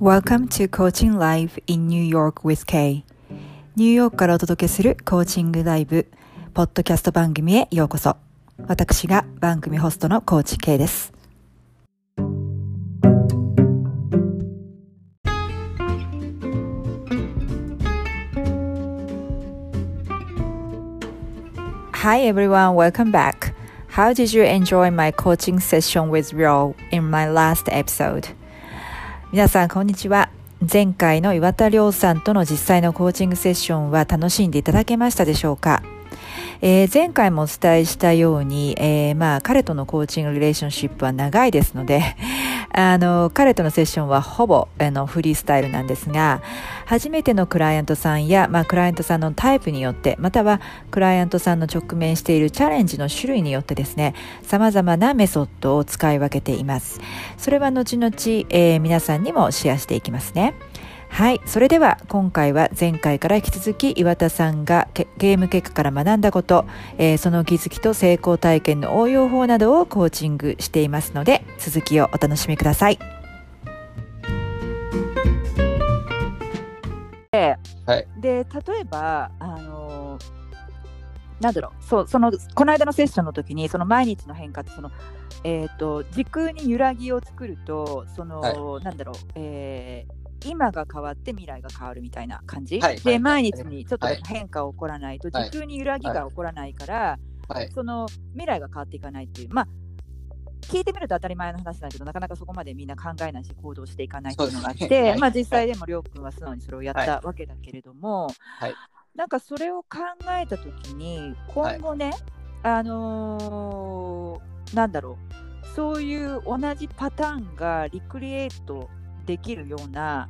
Welcome to Coaching Live in New York with Kay。 ニューヨークからお届けするコーチングライブポッドキャスト番組へようこそ。私が番組ホストのコーチ Kay です。Hi everyone, welcome back. How did you enjoy my coaching session with Ryo in my last episode?皆さんこんにちは。前回の岩田亮さんとの実際のコーチングセッションは楽しんでいただけましたでしょうか。前回もお伝えしたように、彼とのコーチングリレーションシップは長いですので彼とのセッションはほぼフリースタイルなんですが、初めてのクライアントさんや、クライアントさんのタイプによって、またはクライアントさんの直面しているチャレンジの種類によってですね、様々なメソッドを使い分けています。それは後々、皆さんにもシェアしていきますね。はい、それでは今回は前回から引き続き岩田さんがゲーム結果から学んだこと、その気づきと成功体験の応用法などをコーチングしていますので、続きをお楽しみください。はい、で例えばこの間のセッションの時に、その毎日の変化って時空に揺らぎを作ると、今が変わって未来が変わるみたいな感じ、で毎日にちょっと変化が起こらないと、時空に揺らぎが起こらないから、その未来が変わっていかないっていう、聞いてみると当たり前の話だけど、なかなかそこまでみんな考えないし行動していかないっていうのがあって、実際でもりょうくんは素直にそれをやったわけだけれども、なんかそれを考えたときに今後ね、そういう同じパターンがリクリエイトできるような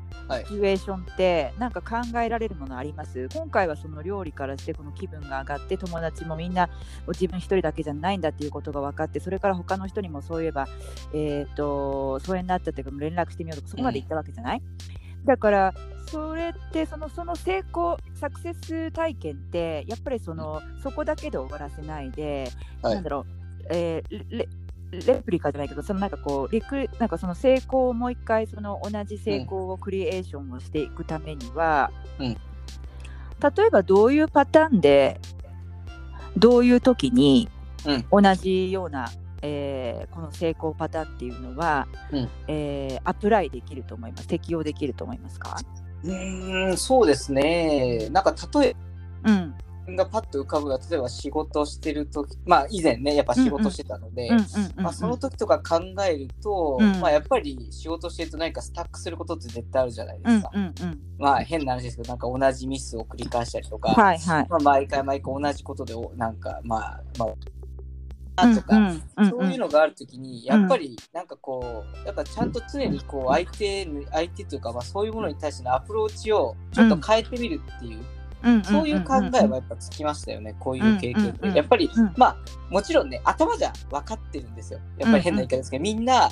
シチュエーションってなんか考えられるものあります？今回はその料理からして、この気分が上がって、友達もみんな自分一人だけじゃないんだっていうことが分かって、それから他の人にもそういえば疎遠になったというか連絡してみようとか、そこまで行ったわけじゃない？だからそれってその成功サクセス体験って、やっぱりそこだけで終わらせないで、レプリカじゃないけど、その成功をもう一回同じ成功をクリエーションをしていくためには、例えばどういうパターンでどういう時に同じような、この成功パターンっていうのは、アプライできると思います？適用できると思いますか？そうですね。例えばがパッと浮かぶが、例えば仕事してる時、以前ねやっぱ仕事してたので、その時とか考えると、やっぱり仕事してると何かスタックすることって絶対あるじゃないですか。変な話ですけど、同じミスを繰り返したりとか、毎回同じことでとか、そういうのがあるときに、やっぱりちゃんと常に相手というか、そういうものに対してのアプローチをちょっと変えてみるっていう、そういう考えはやっぱつきましたよね。こういう経験でやっぱり、もちろんね、頭じゃ分かってるんですよ。やっぱり変な言い方ですけど、みんな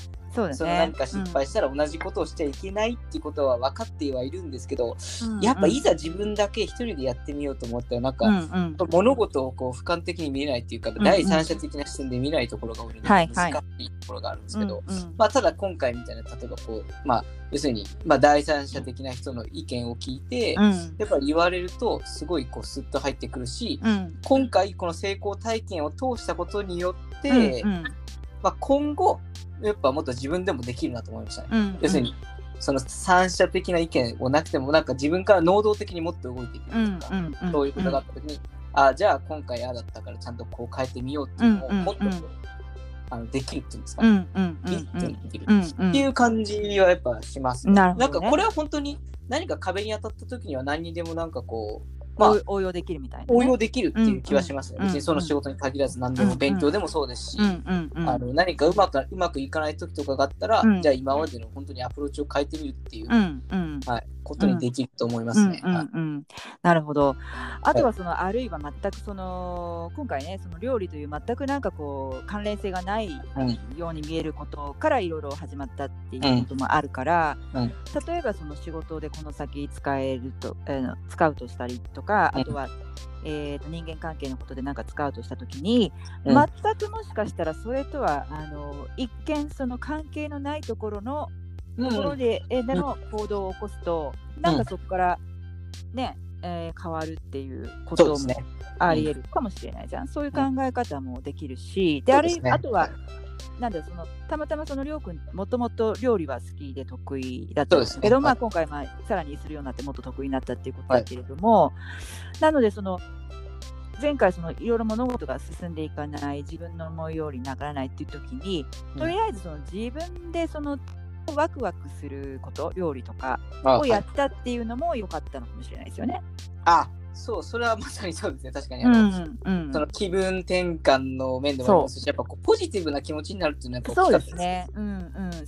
何か失敗したら同じことをしちゃいけないっていうことは分かってはいるんですけど、やっぱいざ自分だけ一人でやってみようと思ったら、物事を俯瞰的に見えないっていうか、第三者的な視点で見ないところが多いので、難しいところがあるんですけど、ただ今回みたいな、例えば要するに、第三者的な人の意見を聞いて、やっぱり言われるとすごいスッと入ってくるし、今回この成功体験を通したことによって、今後やっぱもっと自分でもできるなと思いましたね。要するにその三者的な意見をなくても、自分から能動的にもっと動いていくとか、そういうことがあった時に、じゃあ今回ああだったからちゃんとこう変えてみようっていうのをもっとできるっていうんですかね、できるっていう感じはやっぱしますね。これは本当に何か壁に当たった時には何にでも応用できるみたいな、応用できるっていう気はしますね。別にその仕事に限らず、何でも勉強でもそうですし、何かうまくいかない時とかがあったら、じゃあ今までの本当にアプローチを変えてみるっていう、ことにできると思いますね。なるほど。あとはあるいは全く今回ね、その料理という全く関連性がないように見えることからいろいろ始まったっていうこともあるから、例えば仕事でこの先使うとしたりとか、あとは、人間関係のことで何か使うとしたときに、全くもしかしたらそれとは一見関係のないところのところで、うん、でも行動を起こすと、うん、なんかそこからね、変わるっていうこともあり得るかもしれないじゃん、うん、そういう考え方もできるし、で、あれ、あとはなんだ、そのたまたまそのりょうくんもともと料理は好きで得意だったんですけど、まあ、今回、まあ、さらにするようになってもっと得意になったっていうことだけれども、はい、なのでその前回そのいろいろ物事が進んでいかない、自分の思い通りにならないっていう時に、とりあえずその自分でそのワクワクすること、料理とかをやったっていうのも良かったのかもしれないですよね。あ、そう、それはまさにそうですね。確かに、うんうん、その気分転換の面でもありますし、やっぱこうポジティブな気持ちになるっていうのはやっぱ大きかったですね。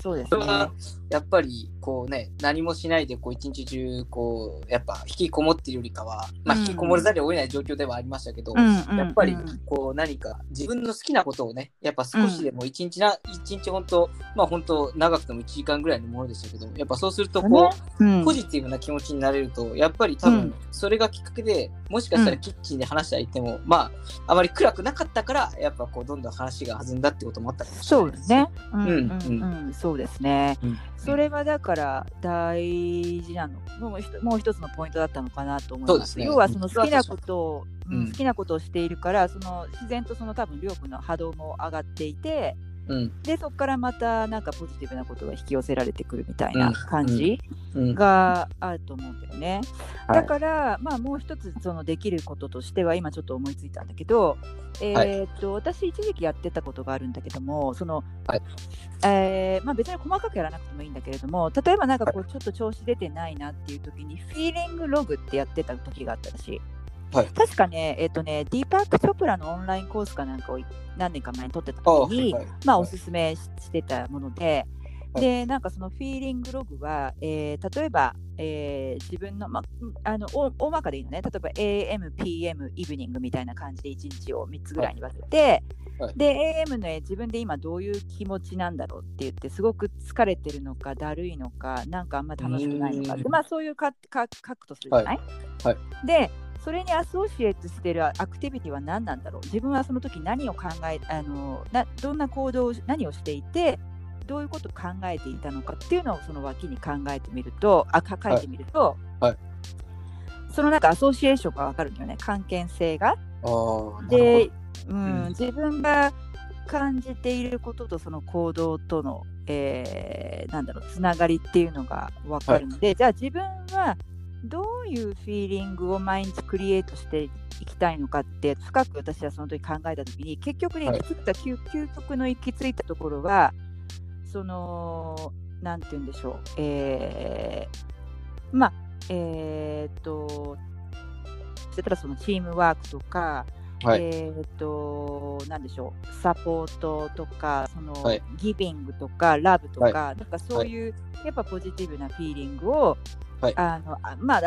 そうですね。それはやっぱりこうね、何もしないでこう一日中こうやっぱ引きこもってるよりかは、まあ引きこもらざるを得ない状況ではありましたけど、やっぱりこう何か自分の好きなことをね、やっぱ少しでも一日本当、まあ本当長くても1時間ぐらいのものでしたけど、やっぱそうするとこう、ね、ポジティブな気持ちになれると、やっぱり多分それがきっかけで、もしかしたらキッチンで話していても、うん、まああまり暗くなかったから、やっぱこうどんどん話が弾んだってこともあったかもしれないですね。そうですね、うんうん、それはだから大事なの、もう一つのポイントだったのかなと思います。そうですね、要はその好きなことを、好きなことをしているから、その自然とその多分りょうくんの波動も上がっていて、でそこからまたなんかポジティブなことが引き寄せられてくるみたいな感じがあると思うんだよね。だから、まあ、もう一つそのできることとしては、今ちょっと思いついたんだけど、私一時期やってたことがあるんだけども、その、まあ、別に細かくやらなくてもいいんだけれども、例えばなんかこうちょっと調子出てないなっていう時に、フィーリングログってやってた時があったらしい。確かね、ディーパーク・チョプラのオンラインコースかなんかを何年か前に取ってた時に、まあ、おすすめしてたもので、でなんかそのフィーリングログは、例えば、自分の、ま、大まかでいいのね、例えば AM、PM、イブニングみたいな感じで1日を3つぐらいに分けて、で AM の、自分で今どういう気持ちなんだろうって言って、すごく疲れてるのか、だるいのか、なんかあんま楽しくないのかって、まあ、そういう書くとするじゃない、でそれにアソシエイトしてるアクティビティは何なんだろう、自分はその時何を考え、どんな行動を、何をしていて、どういうことを考えていたのかっていうのをその脇に書いてみると、そのなんかアソシエーションが分かるんだよね、関係性が。で、自分が感じていることとその行動との、つながりっていうのが分かるので、じゃあ自分はどういうフィーリングを毎日クリエイトしていきたいのかって、深く私はその時考えた時に、結局ね、究極の行き着いたところは、そのなんて言うんでしょう、そしたらそのチームワークとか、なんでしょう、サポートとか、その、ギビングとかラブとか、なんかそういう、やっぱポジティブなフィーリングを、あ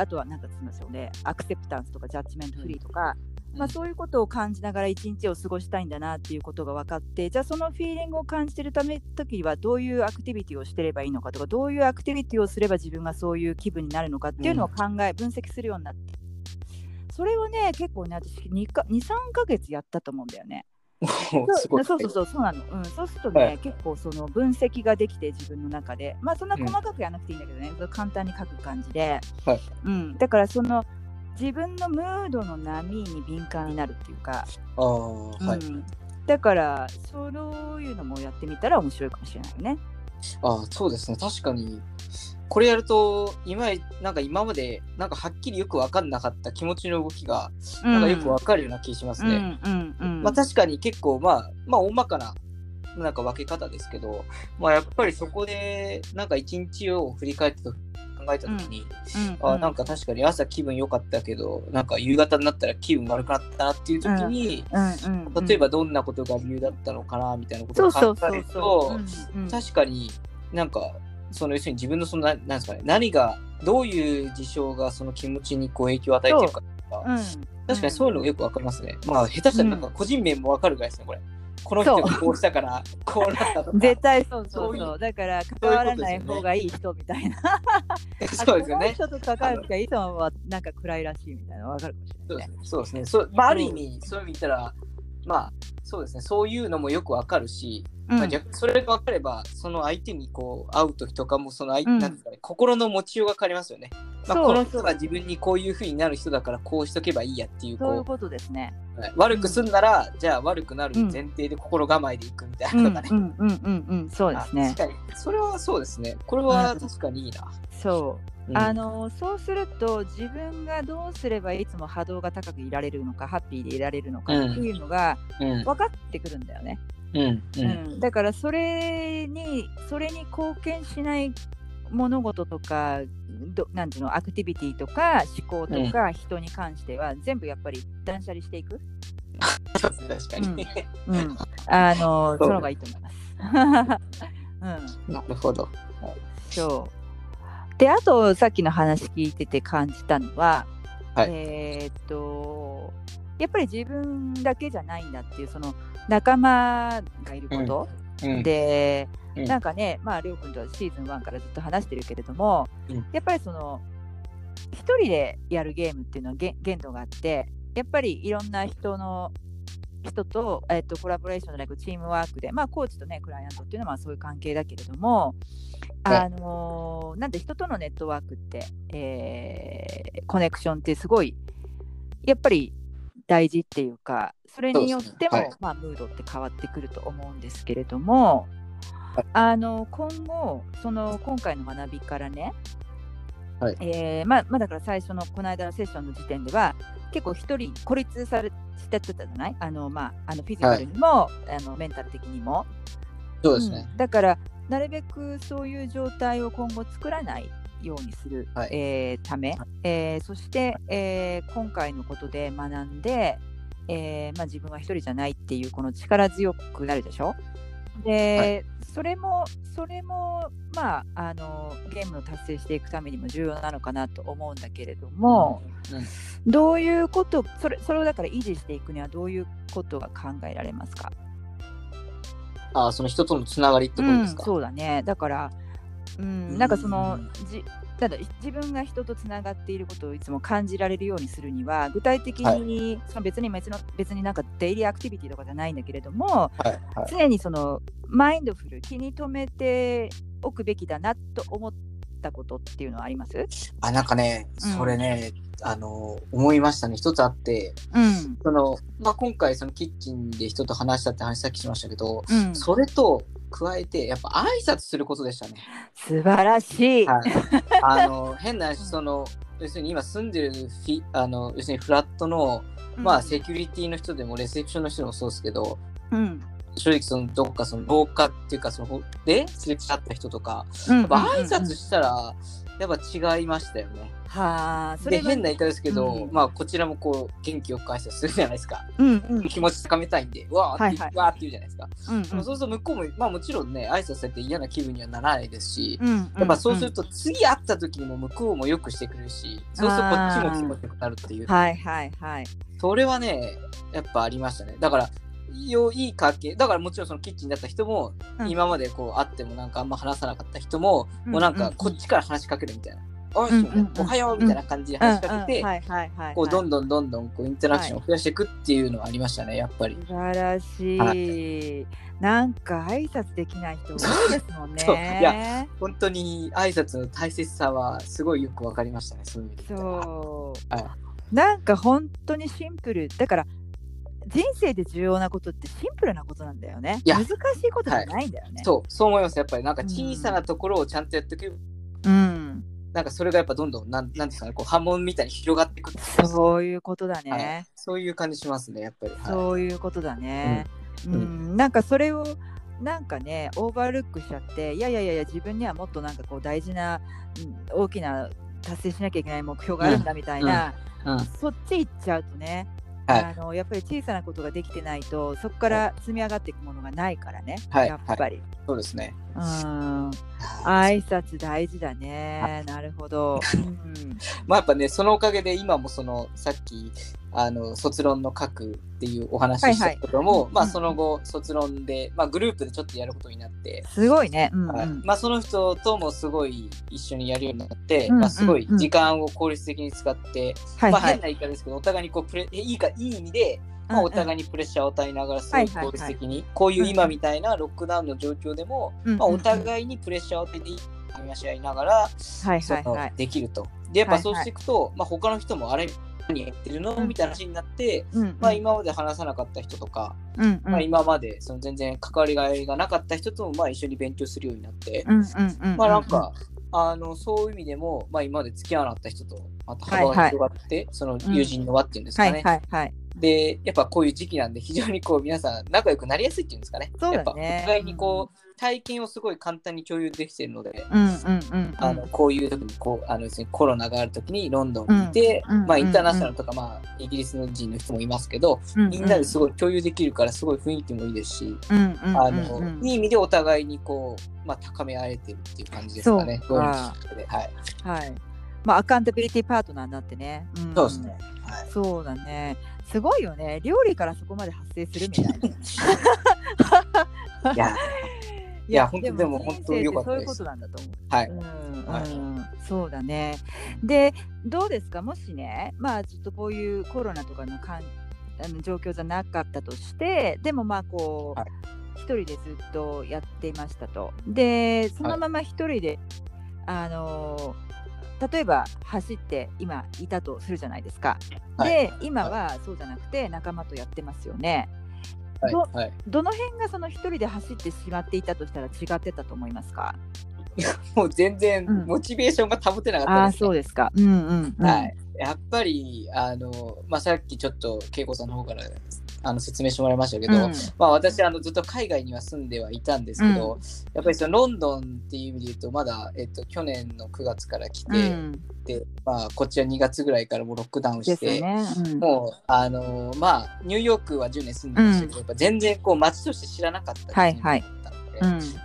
とはなんかつましょうね、アクセプタンスとかジャッジメントフリーとか、まあ、そういうことを感じながら一日を過ごしたいんだなっていうことが分かって、じゃあそのフィーリングを感じてるため時はどういうアクティビティをしてればいいのかとか、どういうアクティビティをすれば自分がそういう気分になるのかっていうのを分析するようになって、それをね結構ね、私 2、3ヶ月やったと思うんだよね。そうするとね、結構その分析ができて、自分の中で、まあそんな細かくやらなくていいんだけどね、簡単に書く感じで、だからその自分のムードの波に敏感になるっていうか、だからそういうのもやってみたら面白いかもしれないよね。そうですね、確かにこれやると、今までなんかはっきりよく分かんなかった気持ちの動きがなんかよく分かるような気がしますね。確かに結構、大まかな、なんか分け方ですけど、やっぱりそこでなんか一日を振り返って考えた時に、なんか確かに朝気分良かったけど、なんか夕方になったら気分悪くなったなっていう時に、例えばどんなことが理由だったのかなみたいなことを考えると、確かになんかその要するに自分のそのなんですかね、何がどういう事象がその気持ちにこう影響を与えてるかとか、確かにそういうのがよくわかりますね。下手したらなんか個人面もわかるぐらいですね、これ。この人がこうしたからこうなったとか絶対そうだから関わらない方がいい人みたいなそうですよね、この人と関わる人がいい人はなんか暗いらしいみたいなのわかるかもしれないね。そうですね、ある意味そういう意味言ったら、そういうのもよくわかるし、まあ、逆にそれが分かればその相手にこう会う時とかもその相手なんですかね、心の持ちようが変わりますよね、まあ、この人が自分にこういう風になる人だからこうしとけばいいやっていう、こうそういうことですね、はい、悪くすんなら、じゃあ悪くなる前提で心構えでいくみたいなのがね、うんうんうんうん、そうですね、確かにそれはそうですね、これは確かにいいな、そうそうすると自分がどうすればいつも波動が高くいられるのかハッピーでいられるのかっていうのが分かってくるんだよね、うんうんうん、だからそれに貢献しない物事とかなんていうのアクティビティとか思考とか人に関しては全部やっぱり断捨離していく、確かに、うんうん、その方がいいと思います、うん、なるほど、そうで、あとさっきの話聞いてて感じたのは、はい、やっぱり自分だけじゃないんだっていう、その仲間がいること、うん、で、うん、なんかね、まありょうくんとはシーズン1からずっと話してるけれども、うん、やっぱりその一人でやるゲームっていうのは限度があって、やっぱりいろんな人と、コラボレーションじゃなくチームワークで、まあ、コーチと、ね、クライアントっていうのはそういう関係だけれども、なんで人とのネットワークって、コネクションってすごいやっぱり大事っていうか、それによっても、ね、はい、まあ、ムードって変わってくると思うんですけれども、はい、今後その今回の学びからね、はい、まあ、だから最初のこの間のセッションの時点では結構一人孤立されしてたじゃない、まあ、フィジカルにも、はい、メンタル的にも、そうですね、うん、だからなるべくそういう状態を今後作らないようにする、はい、ため、そして、今回のことで学んで、まあ、自分は一人じゃないっていうこの力強くなるでしょ、で、はい、それもまあゲームを達成していくためにも重要なのかなと思うんだけれども、うんうん、どういうことそれをだから維持していくにはどういうことが考えられますか？あ、その人とのつながりってことですか？うん、そうだね。だから、うん、なんかそのただ自分が人とつながっていることをいつも感じられるようにするには、具体的に、はい、その別になんかデイリーアクティビティとかじゃないんだけれども、はいはい、常にそのマインドフル、気に留めておくべきだなと思ったことっていうのはあります？あ、なんかね、それね、うん、思いましたね。一つあって、うん、そのまあ、今回そのキッチンで人と話したって話さっきしましたけど、うん、それと加えてやっぱ挨拶することでしたね。素晴らしい、はい、変な話、その要するに今住んでる要するにフラットの、まあ、セキュリティの人でもレセプションの人でもそうですけど、うん、正直そのどっかその廊下っていうかそのですれ違った人とか、うん、やっぱ挨拶したらやっぱ違いましたよね。はあ、それで変な言い方ですけど、うん、まあ、こちらもこう元気よく挨拶するじゃないですか、うんうん、気持ち高めたいんでわーって、はいはい、わーって言うじゃないですか、うんうん、そうすると向こうも、まあ、もちろんね挨拶されて嫌な気分にはならないですし、うんうんうん、やっぱそうすると次会った時にも向こうもよくしてくれるし、そうするとこっちも気持ちよくなるっていう、はいはいはい、それはねやっぱありましたね。だからいい関係だから、もちろんそのキッチンだった人も、うん、今までこう会ってもなんかあんま話さなかった人も、うん、もうなんかこっちから話しかけるみたいな、うんうん、おはようみたいな感じで話しかけて、こうどんどんどんどんこうインタラクションを増やしていくっていうのはありましたね、やっぱり。素晴らしい、はい、なんか挨拶できない人多いですもんね。そう、いや本当に挨拶の大切さはすごいよく分かりましたね、そういう意味では。そう、はい、なんか本当にシンプルだから、人生で重要なことってシンプルなことなんだよね。難しいことじゃないんだよね、はい、そう思います。やっぱりなんか小さなところをちゃんとやっていく、うん、なんかそれがやっぱどんどんなんですかね、こう波紋みたいに広がっていく、そういうことだね、はい、そういう感じしますね、やっぱり、はい、そういうことだね、うんうん、なんかそれをなんかねオーバールックしちゃって、いやいやいや自分にはもっとなんかこう大事な大きな達成しなきゃいけない目標があるんだみたいな、うんうんうん、そっち行っちゃうとね、やっぱり小さなことができてないとそこから積み上がっていくものがないからね、はい、やっぱり、はいはい、そうですね、うん、挨拶大事だね、なるほど、うん、まあやっぱねそのおかげで今もそのさっき卒論の書くっていうお話ししたけども、はいはい、まあ、その後卒論で、まあ、グループでちょっとやることになって、すごいね、うんうん、はい、まあ、その人ともすごい一緒にやるようになって、うんうんうん、まあ、すごい時間を効率的に使って、はいはい、まあ、変な言い方ですけどお互いにこういい意味でまあ、お互いにプレッシャーを与えながらすごい効率的にこういう今みたいなロックダウンの状況でも、まあ、お互いにプレッシャーを与えて話し合いながらできると。でやっぱそうしていくと、まあ、他の人もあれ何やってるのみたいな話になって、まあ、今まで話さなかった人とか、まあ、今までその全然関わりがなかった人ともまあ一緒に勉強するようになって、まあなんかそういう意味でも、まあ、今まで付き合わなかった人とまた幅が広がって、その友人の輪っていうんですかね、でやっぱこういう時期なんで非常にこう皆さん仲良くなりやすいっていうんですか ね、 そうだね。やっぱお互いにこう、体験をすごい簡単に共有できているので、こういう時にこうですね、コロナがある時にロンドンにいて、まあ、インターナショナルとか、まあ、イギリスの人の人もいますけど、みんなですごい共有できるからすごい雰囲気もいいですし、いい意味でお互いにこう、まあ、高め合えてるっていう感じですかね。そうか、まあ、アカウンタビリティパートナーになってね、そうですね、そうだね、すごいよね、料理からそこまで発生するみたいな。いや本当でも本当良かったです。そういうことなんだと思う。そうだね。でどうですか、もしね、まあちょっとこういうコロナとかの状況じゃなかったとして、でもまあこう、一人でずっとやっていましたと。でそのまま一人で、例えば走って今いたとするじゃないですか。で、今はそうじゃなくて仲間とやってますよね。どの辺がその一人で走ってしまっていたとしたら違ってたと思いますか？もう全然モチベーションが保てなかったですね。そうですか。やっぱりまあ、さっきちょっと恵子さんの方から説明してもらいましたけど、まあ、私ずっと海外には住んではいたんですけど、やっぱりそのロンドンっていう意味で言うとまだ、去年の9月から来て、でまあ、こっちは2月ぐらいからもうロックダウンして、もうまあ、ニューヨークは10年住んでましたけど、やっぱ全然こう街として知らなかったですね。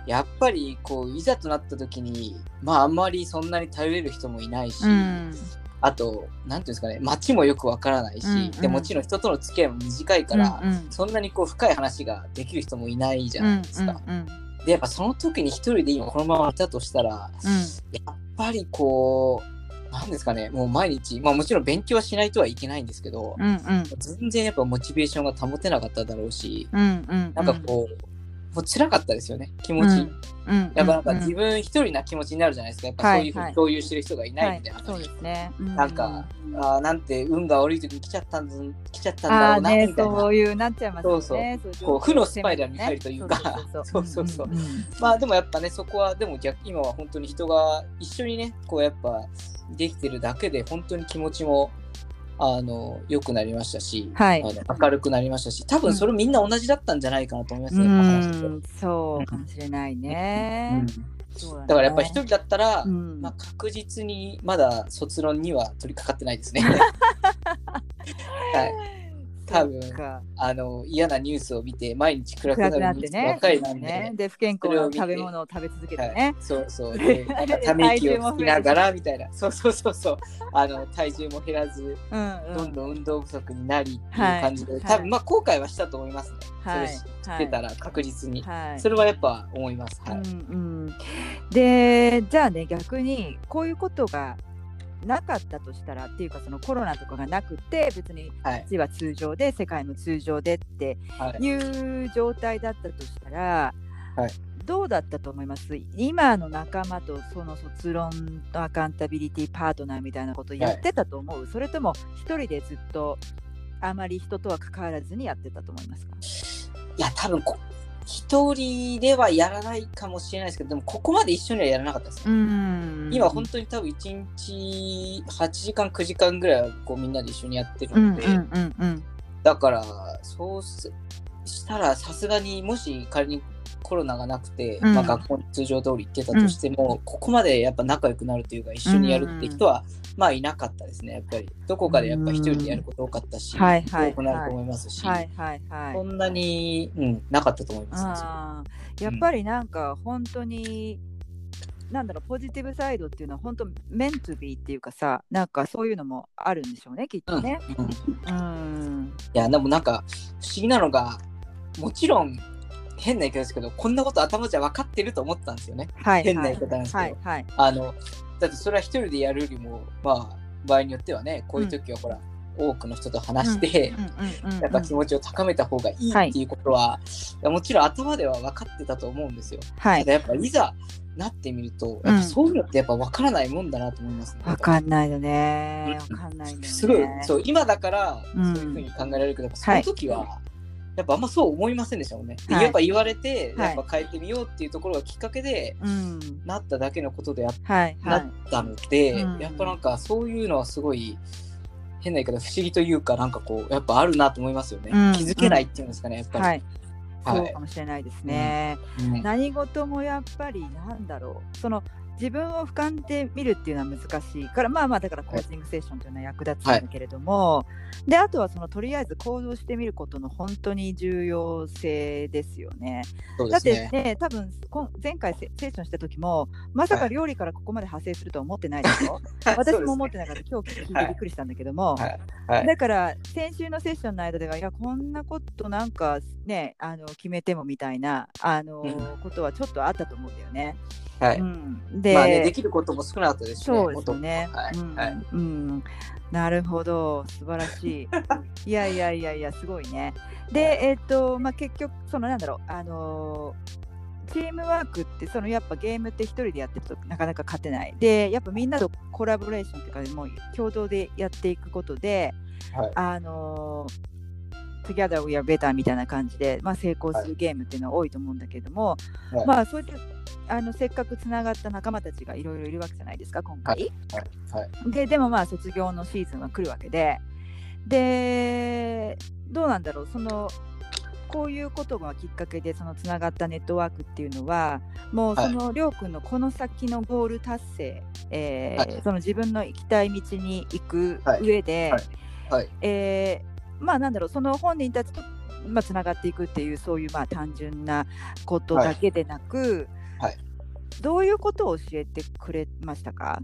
やっぱりこういざとなった時に、まあ、あんまりそんなに頼れる人もいないし、あとなんていうんですかね、街もよくわからないし、でもちろん人との付き合いも短いから、そんなにこう深い話ができる人もいないじゃないですか。でやっぱその時に一人で今このままいたとしたら、やっぱりこうなんですかね、もう毎日、まあ、もちろん勉強はしないとはいけないんですけど、全然やっぱモチベーションが保てなかっただろうし、なんかこう辛かったですよね、気持ち。やっぱなんか自分一人な気持ちになるじゃないですか。やっぱそういうふうに共有してる人がいないみたいな。そうですね。なんかなんて運が悪い時に来ちゃったんだろうなみたいな。そういうなっちゃいますね。こう負のスパイラルに入るというか。まあでもやっぱね、そこはでも今は本当に人が一緒にね、こうやっぱできてるだけで本当に気持ちも良くなりましたし、明るくなりましたし、多分それみんな同じだったんじゃないかなと思いますね。そうかもしれないね。だからやっぱり一人だったら、まあ、確実にまだ卒論には取り掛かってないですね。多分嫌なニュースを見て毎日暗くなるニュースばかりなんで、で不健康な食べ物を食べ続けてね、ため息をつきながらみたいな、体重も減らずどんどん運動不足になりっていう感じで、多分まあ後悔はしたと思いますね。それ知ってたら確実に、それはやっぱ思います。でじゃあね、逆にこういうことがなかったとしたらっていうか、そのコロナとかがなくて別にこっちは通常で、世界も通常でっていう状態だったとしたら、どうだったと思います？今の仲間とその卒論のアカウンタビリティパートナーみたいなことやってたと思う？それとも一人でずっとあまり人とは関わらずにやってたと思いますか？いや多分一人ではやらないかもしれないですけど、でもここまで一緒にはやらなかったですね。今本当に多分1日8時間9時間ぐらいはこうみんなで一緒にやってるので、だからそうしたらさすがに、もし仮にコロナがなくて、まあ、学校に通常通り行ってたとしても、ここまでやっぱ仲良くなるというか一緒にやるって人はまあいなかったですね。やっぱりどこかでやっぱ一人でやること多かったし、多くなると思いますし、そんなに、なかったと思います、ね。やっぱりなんか本当に、なんだろう、ポジティブサイドっていうのは本当メントビーっていうかさ、なんかそういうのもあるんでしょうね、きっとね。いやでもなんか不思議なのが、もちろん変な言い方ですけど、こんなこと頭じゃ分かってると思ったんですよね。変な言い方なんですけど、だってそれは一人でやるよりも、まあ場合によってはね、こういう時はほら、多くの人と話してやっぱ気持ちを高めた方がいいっていうことは、はい、もちろん頭では分かってたと思うんですよ、はい、ただやっぱいざなってみるとやっぱそういうのってやっぱ分からないもんだなと思いますね、うん、分かんないよね、分かんないよね、すごいそう今だからそういうふうに考えられるけど、うん、その時は、はいやっぱあんまそう思いませんでしたもんね、はい、やっぱ言われてやっぱ変えてみようっていうところがきっかけで、はい、なっただけのことではい、なったので、はい、やっぱなんかそういうのはすごい変な言い方不思議というかなんかこうやっぱあるなと思いますよね、うん、気づけないっていうんですかねやっぱり、はいはい、そうかもしれないですね、うん、何事もやっぱりなんだろうその自分を俯瞰で見るっていうのは難しいからまあまあだからコーチングセッションというのは役立つんだけれども、はい、であとはそのとりあえず行動してみることの本当に重要性ですよね。そうですね。だってね多分前回セッションした時もまさか料理からここまで派生するとは思ってないでしょ、はい、私も思ってなかった今日聞いてびっくりしたんだけども、はいはいはい、だから先週のセッションの間ではいやこんなことなんかね決めてもみたいなことはちょっとあったと思うんだよね。はいうん、まあね、できることも少なかったですしね。そうですね、はいうんはいうん、なるほど素晴らしいいやいやいやいやすごいね。でまあ、結局そのなんだろうチームワークってそのやっぱゲームって一人でやってるとなかなか勝てないでやっぱみんなとコラボレーションとかでもう共同でやっていくことで、はい、Together we are better みたいな感じで、まあ、成功するゲームっていうのは多いと思うんだけども、はいまあ、そういったせっかくつながった仲間たちがいろいろいるわけじゃないですか今回、はいはい、でもまあ卒業のシーズンは来るわけでどうなんだろうそのこういうことがきっかけでそのつながったネットワークっていうのはもうそのりょうくんのこの先のゴール達成、はい、その自分の行きたい道に行く上で、はいはいはいまあなんだろうその本人たちとまあつながっていくっていうそういうまあ単純なことだけでなく、はいはい、どういうことを教えてくれましたか？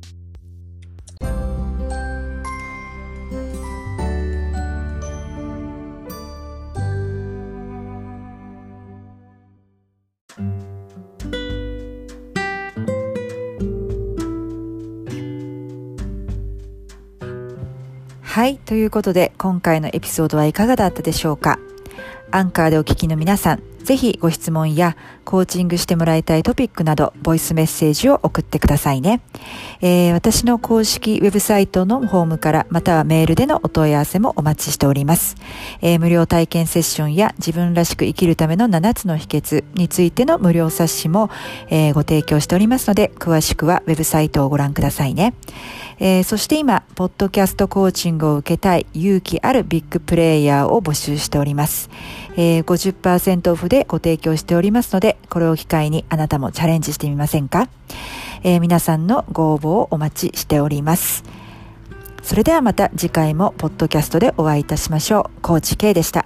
はいということで今回のエピソードはいかがだったでしょうか。アンカーでお聞きの皆さんぜひご質問やコーチングしてもらいたいトピックなどボイスメッセージを送ってくださいね、私の公式ウェブサイトのホームからまたはメールでのお問い合わせもお待ちしております、無料体験セッションや自分らしく生きるための7つの秘訣についての無料冊子も、ご提供しておりますので詳しくはウェブサイトをご覧くださいね。そして今ポッドキャストコーチングを受けたい勇気あるビッグプレイヤーを募集しております、50% オフでご提供しておりますのでこれを機会にあなたもチャレンジしてみませんか、皆さんのご応募をお待ちしております。それではまた次回もポッドキャストでお会いいたしましょう。コーチ K でした。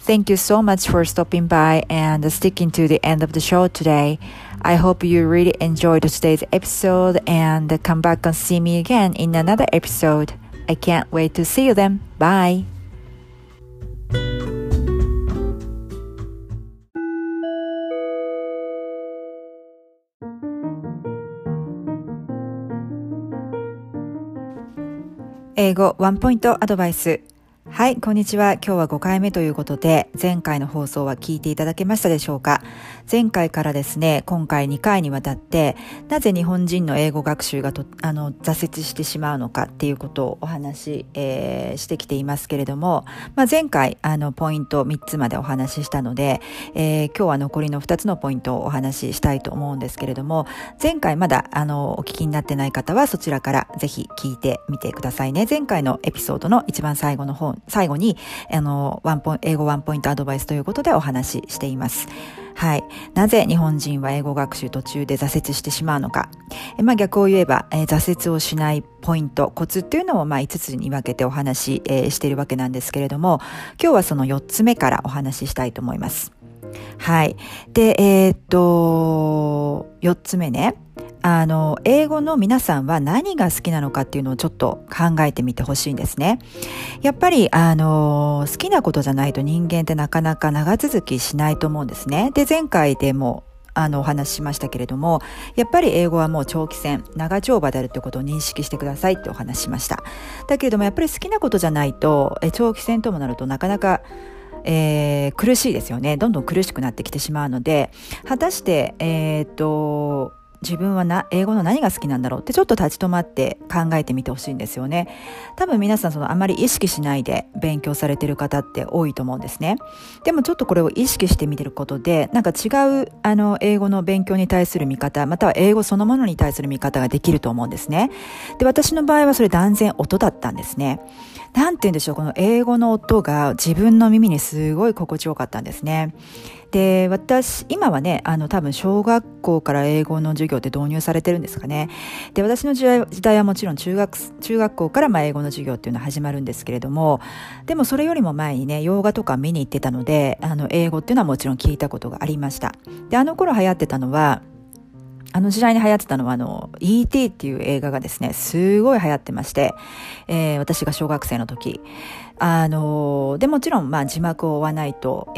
Thank you so much for stopping by and sticking to the end of the show today. I hope you really enjoyed today's episode and come back and see me again in another episode. I can't wait to see you then. Bye.英語ワンポイントアドバイス。はいこんにちは。今日は5回目ということで前回の放送は聞いていただけましたでしょうか。前回からですね今回2回にわたってなぜ日本人の英語学習が挫折してしまうのかっていうことをお話し、してきていますけれども、まあ、前回ポイント3つまでお話ししたので、今日は残りの2つのポイントをお話ししたいと思うんですけれども前回まだお聞きになってない方はそちらからぜひ聞いてみてくださいね。前回のエピソードの一番最後の方最後に英語ワンポイントアドバイスということでお話ししています。はい。なぜ日本人は英語学習途中で挫折してしまうのか。まあ逆を言えば、挫折をしないポイント、コツっていうのをまあ5つに分けてお話し、しているわけなんですけれども、今日はその4つ目からお話ししたいと思います。はい。で、4つ目ね。英語の皆さんは何が好きなのかっていうのをちょっと考えてみてほしいんですね。やっぱり、好きなことじゃないと人間ってなかなか長続きしないと思うんですね。で、前回でもお話ししましたけれども、やっぱり英語はもう長期戦、長丁場であるということを認識してくださいってお話しました。だけれどもやっぱり好きなことじゃないと長期戦ともなるとなかなか苦しいですよね。どんどん苦しくなってきてしまうので、果たして自分は英語の何が好きなんだろうってちょっと立ち止まって考えてみてほしいんですよね。多分皆さんあまり意識しないで勉強されてる方って多いと思うんですね。でもちょっとこれを意識してみてることで、なんか違う英語の勉強に対する見方、または英語そのものに対する見方ができると思うんですね。で、私の場合はそれ断然音だったんですね。なんて言うんでしょう、この英語の音が自分の耳にすごい心地よかったんですね。で、今はね、多分小学校から英語の授業って導入されてるんですかね。で、私の時代はもちろん中学校から英語の授業っていうのは始まるんですけれども、でもそれよりも前にね、洋画とか見に行ってたので、英語っていうのはもちろん聞いたことがありました。で、あの時代に流行ってたのはE.T. っていう映画がですね、すごい流行ってまして、私が小学生の時、でもちろん字幕を追わないと、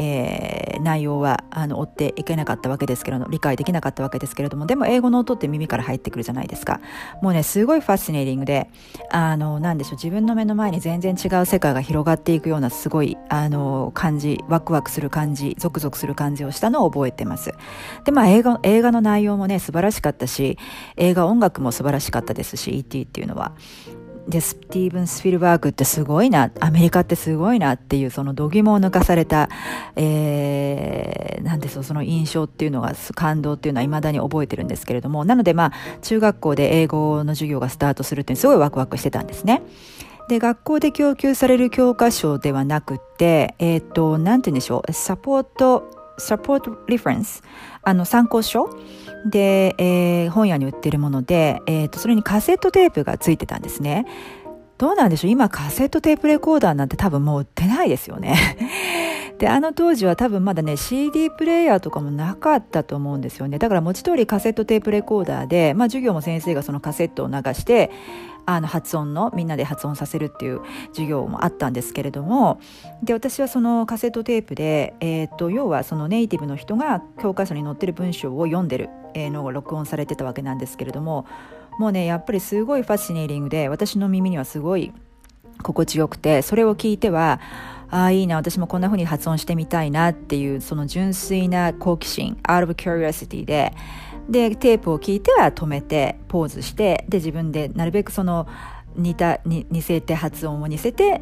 内容は追っていけなかったわけですけれども、理解できなかったわけですけれども、でも英語の音って耳から入ってくるじゃないですか。もうね、すごいファシネーティングで、なんでしょう、自分の目の前に全然違う世界が広がっていくような、すごい感じ、ワクワクする感じ、ゾクゾクする感じをしたのを覚えてます。で、映画の内容もね、素晴らしかったし、映画音楽も素晴らしかったですし、E.T. っていうのは。で、スティーブン・スピルバーグってすごいな、アメリカってすごいなっていう、度肝を抜かされた、なんでしょう、印象っていうのが、感動っていうのは未だに覚えてるんですけれども、なので中学校で英語の授業がスタートするってすごいワクワクしてたんですね。で、学校で供給される教科書ではなくて、なんて言うんでしょう、サポートリフェレンス、参考書で、本屋に売ってるもので、それにカセットテープがついてたんですね。どうなんでしょう、今カセットテープレコーダーなんて多分もう売ってないですよね。で、当時は多分まだね、CD プレイヤーとかもなかったと思うんですよね。だから文字通りカセットテープレコーダーで、授業も先生がカセットを流して、みんなで発音させるっていう授業もあったんですけれども、で、私はカセットテープで、要はネイティブの人が教科書に載ってる文章を読んでるのを録音されてたわけなんですけれども、もうね、やっぱりすごいファシネーティングで、私の耳にはすごい心地よくて、それを聞いては、ああいいな、私もこんな風に発音してみたいなっていう、純粋な好奇心、 out of curiosity でテープを聞いては止めてポーズして、で、自分でなるべく似せて、発音を似せて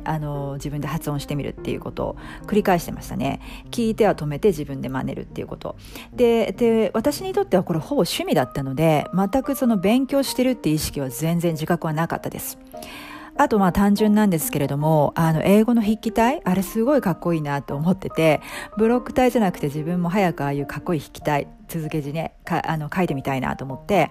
自分で発音してみるっていうことを繰り返してましたね。聞いては止めて自分で真似るっていうことで、私にとってはこれほぼ趣味だったので、全く勉強してるって意識は全然自覚はなかったです。あと単純なんですけれども、英語の筆記体、あれすごいかっこいいなと思ってて、ブロック体じゃなくて自分も早くああいうかっこいい筆記体、続け字ね、書いてみたいなと思って、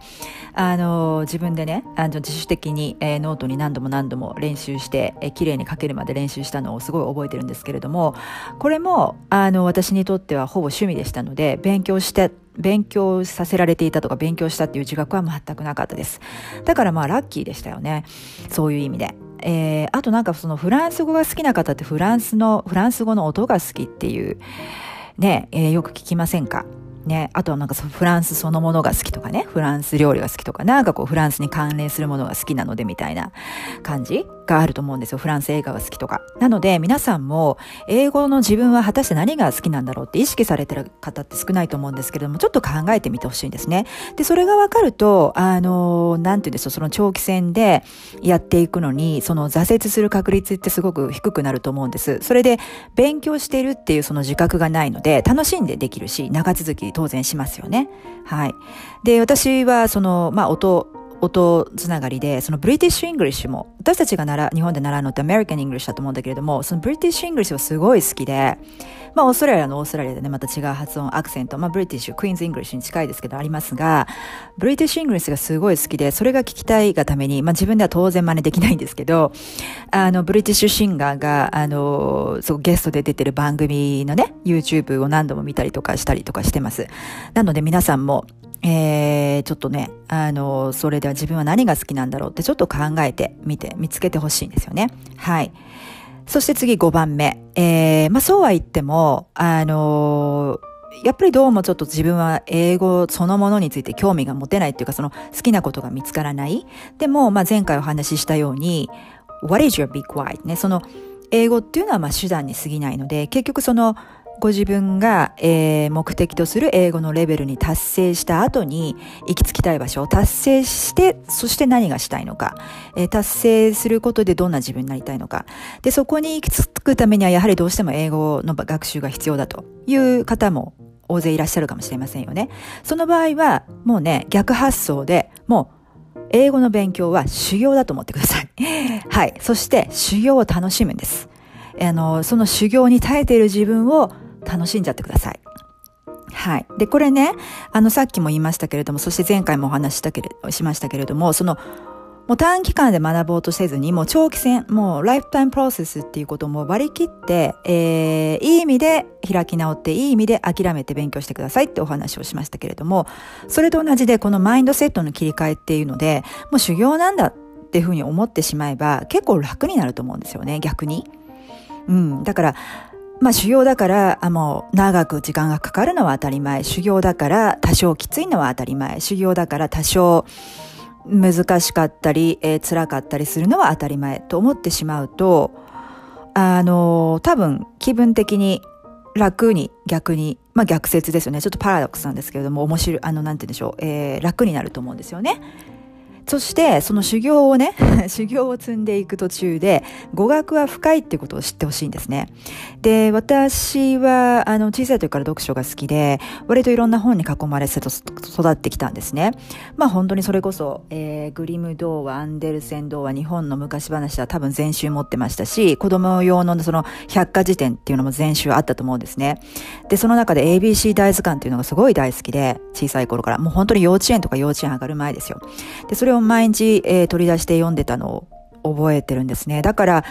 自分でね、自主的に、ノートに何度も練習して、綺麗に書けるまで練習したのをすごい覚えてるんですけれども、これも、私にとってはほぼ趣味でしたので、勉強させられていたとか、勉強したっていう自覚は全くなかったです。だからラッキーでしたよね。そういう意味で。あとフランス語が好きな方って、フランス語の音が好きっていう、ね、よく聞きませんかね。あとはフランスそのものが好きとかね、フランス料理が好きとか、フランスに関連するものが好きなのでみたいな感じがあると思うんですよ。フランス映画が好きとか。なので皆さんも英語の自分は果たして何が好きなんだろうって意識されてる方って少ないと思うんですけれども、ちょっと考えてみてほしいんですね。で、それが分かると、なんていうんでしょう、長期戦でやっていくのに、挫折する確率ってすごく低くなると思うんです。それで勉強しているっていう自覚がないので、楽しんでできるし、長続き当然しますよね。はい。で、私は音つながりで、ブリティッシュ・イングリッシュも、私たちが日本で習うのってアメリカン・イングリッシュだと思うんだけれども、ブリティッシュ・イングリッシュはすごい好きで、オーストラリアでね、また違う発音、アクセント、ブリティッシュ、クイーンズ・イングリッシュに近いですけどありますが、ブリティッシュ・イングリッシュがすごい好きで、それが聞きたいがために、自分では当然真似できないんですけど、ブリティッシュシンガーが、ゲストで出てる番組のね、YouTube を何度も見たりとかしたりとかしてます。なので皆さんも、ちょっとね、それでは自分は何が好きなんだろうってちょっと考えてみて、見つけてほしいんですよね。はい。そして次5番目。そうは言っても、やっぱりどうもちょっと自分は英語そのものについて興味が持てないっていうか、その好きなことが見つからない。でも、まあ、前回お話ししたように、What is your big why? ね、その英語っていうのはまあ手段に過ぎないので、結局そのご自分が、目的とする英語のレベルに達成した後に行き着きたい場所を達成して、そして何がしたいのか、達成することでどんな自分になりたいのか。で、そこに行き着くためにはやはりどうしても英語の学習が必要だという方も大勢いらっしゃるかもしれませんよね。その場合はもうね、逆発想でもう英語の勉強は修行だと思ってください。はい。そして修行を楽しむんです。その修行に耐えている自分を楽しんじゃってください。はい。で、これね、さっきも言いましたけれども、そして前回もお話しましたけれども、その、もう短期間で学ぼうとせずに、もう長期戦、もうライフタイムプロセスっていうことも割り切って、いい意味で開き直って、いい意味で諦めて勉強してくださいってお話をしましたけれども、それと同じでこのマインドセットの切り替えっていうので、もう修行なんだっていうふうに思ってしまえば、結構楽になると思うんですよね、逆に。うん。だから、まあ修行だから、もう長く時間がかかるのは当たり前。修行だから多少きついのは当たり前。修行だから多少難しかったり、辛かったりするのは当たり前と思ってしまうと、多分気分的に楽に逆に、まあ逆説ですよね。ちょっとパラドックスなんですけれども、面白い、なんて言うんでしょう、楽になると思うんですよね。そして、その修行をね、修行を積んでいく途中で、語学は深いっていうことを知ってほしいんですね。で、私は、小さい時から読書が好きで、割といろんな本に囲まれて育ってきたんですね。まあ本当にそれこそ、グリム童話、アンデルセン童話、日本の昔話は多分全集持ってましたし、子供用のその百科事典っていうのも全集あったと思うんですね。で、その中で ABC 大図鑑っていうのがすごい大好きで、小さい頃から、もう本当に幼稚園とか幼稚園上がる前ですよ。で、それを毎日、取り出して読んでたのを覚えてるんですね。だから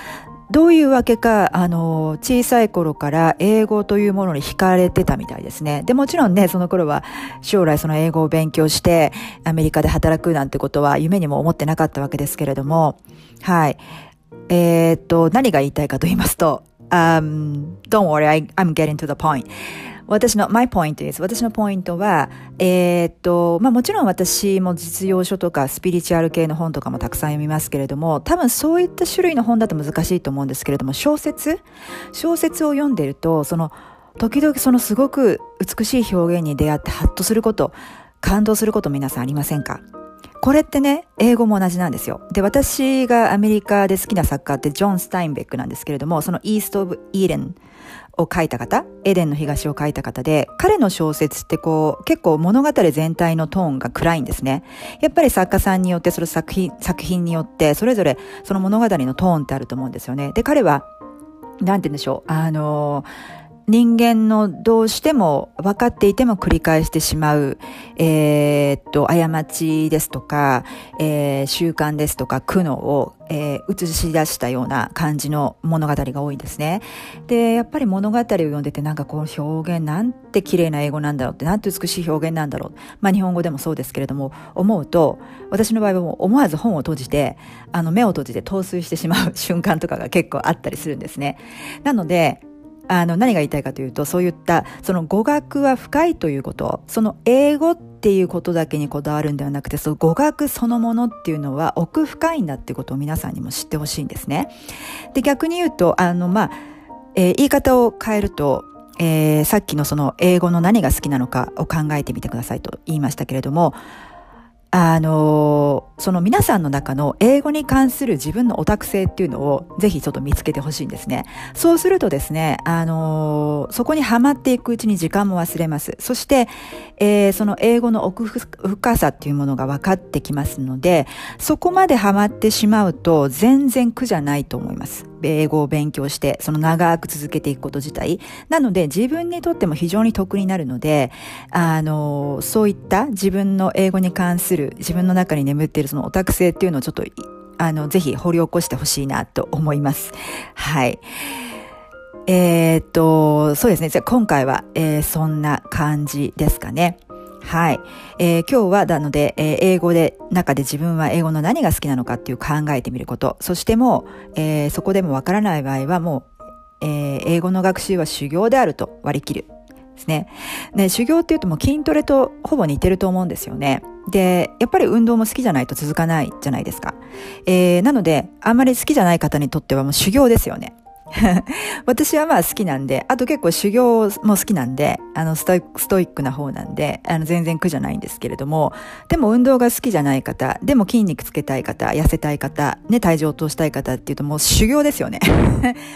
どういうわけか小さい頃から英語というものに惹かれてたみたいですね。でもちろんね、その頃は将来その英語を勉強してアメリカで働くなんてことは夢にも思ってなかったわけですけれども、はい。何が言いたいかと言いますと、don't worry, I'm getting to the point。my point is 私のポイントは、まあもちろん私も実用書とかスピリチュアル系の本とかもたくさん読みますけれども、多分そういった種類の本だと難しいと思うんですけれども、小説を読んでると、その時々そのすごく美しい表現に出会ってハッとすること、感動すること、皆さんありませんか？これってね、英語も同じなんですよ。で、私がアメリカで好きな作家ってジョン・スタインベックなんですけれども、そのイースト・オブ・イーデンを書いた方、エデンの東を書いた方で、彼の小説ってこう、結構物語全体のトーンが暗いんですね。やっぱり作家さんによって、その作品によって、それぞれその物語のトーンってあると思うんですよね。で、彼は、なんて言うんでしょう、人間のどうしても分かっていても繰り返してしまう、過ちですとか、習慣ですとか苦悩を、映し出したような感じの物語が多いんですね。で、やっぱり物語を読んでて、なんかこう表現、なんて綺麗な英語なんだろうって、なんて美しい表現なんだろう。まあ日本語でもそうですけれども、思うと、私の場合はもう思わず本を閉じて、目を閉じて陶酔してしまう瞬間とかが結構あったりするんですね。なので、何が言いたいかというと、そういった、その語学は深いということ、その英語っていうことだけにこだわるんではなくて、その語学そのものっていうのは奥深いんだっていうことを皆さんにも知ってほしいんですね。で、逆に言うと、言い方を変えると、さっきのその英語の何が好きなのかを考えてみてくださいと言いましたけれども、その皆さんの中の英語に関する自分のオタク性っていうのをぜひちょっと見つけてほしいんですね。そうするとですね、そこにはまっていくうちに時間も忘れます。そして、その英語の奥深さっていうものが分かってきますので、そこまではまってしまうと全然苦じゃないと思います。英語を勉強して、その長く続けていくこと自体。なので、自分にとっても非常に得になるので、そういった自分の英語に関する、自分の中に眠っているそのオタク性っていうのをちょっと、ぜひ掘り起こしてほしいなと思います。はい。そうですね。じゃあ今回は、そんな感じですかね。はい。今日は、なので、中で自分は英語の何が好きなのかっていう考えてみること。そしてもう、そこでもわからない場合はもう、英語の学習は修行であると割り切る。ですね。で、修行っていうともう筋トレとほぼ似てると思うんですよね。で、やっぱり運動も好きじゃないと続かないじゃないですか。なので、あんまり好きじゃない方にとってはもう修行ですよね。私はまあ好きなんで、あと結構修行も好きなんで、ストイックな方なんで、全然苦じゃないんですけれども、でも運動が好きじゃない方、でも筋肉つけたい方、痩せたい方、ね、体重を落としたい方っていうともう修行ですよね。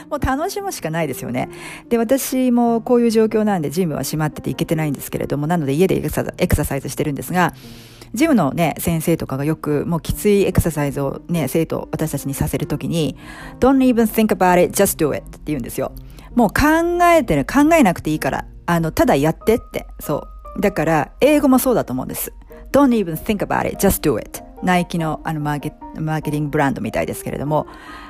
もう楽しむしかないですよね。で、私もこういう状況なんで、ジムは閉まってて行けてないんですけれども、なので家でエクササイズしてるんですが、ジムのね、先生とかがよくもうきついエクササイズをね、生徒、私たちにさせるときに、Don't even think about it, just do it って言うんですよ。もう考えなくていいから、ただやってって、そう。だから、英語もそうだと思うんです。Don't even think about it, just do it。ナイキのマーケティングブランドみたいですけれども、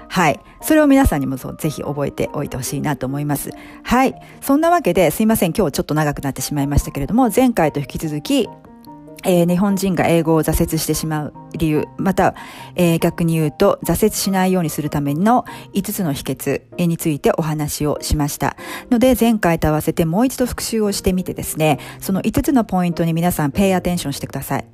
はい。それを皆さんにもぜひ覚えておいてほしいなと思います。はい。そんなわけで、すいません。今日ちょっと長くなってしまいましたけれども、前回と引き続き、日本人が英語を挫折してしまう理由、また、逆に言うと挫折しないようにするための5つの秘訣についてお話をしましたので、前回と合わせてもう一度復習をしてみてですね、その5つのポイントに皆さんペイアテンションしてください。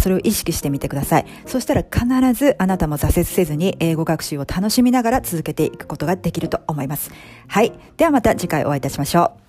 それを意識してみてください。そしたら必ずあなたも挫折せずに英語学習を楽しみながら続けていくことができると思います。はい。ではまた次回お会いいたしましょう。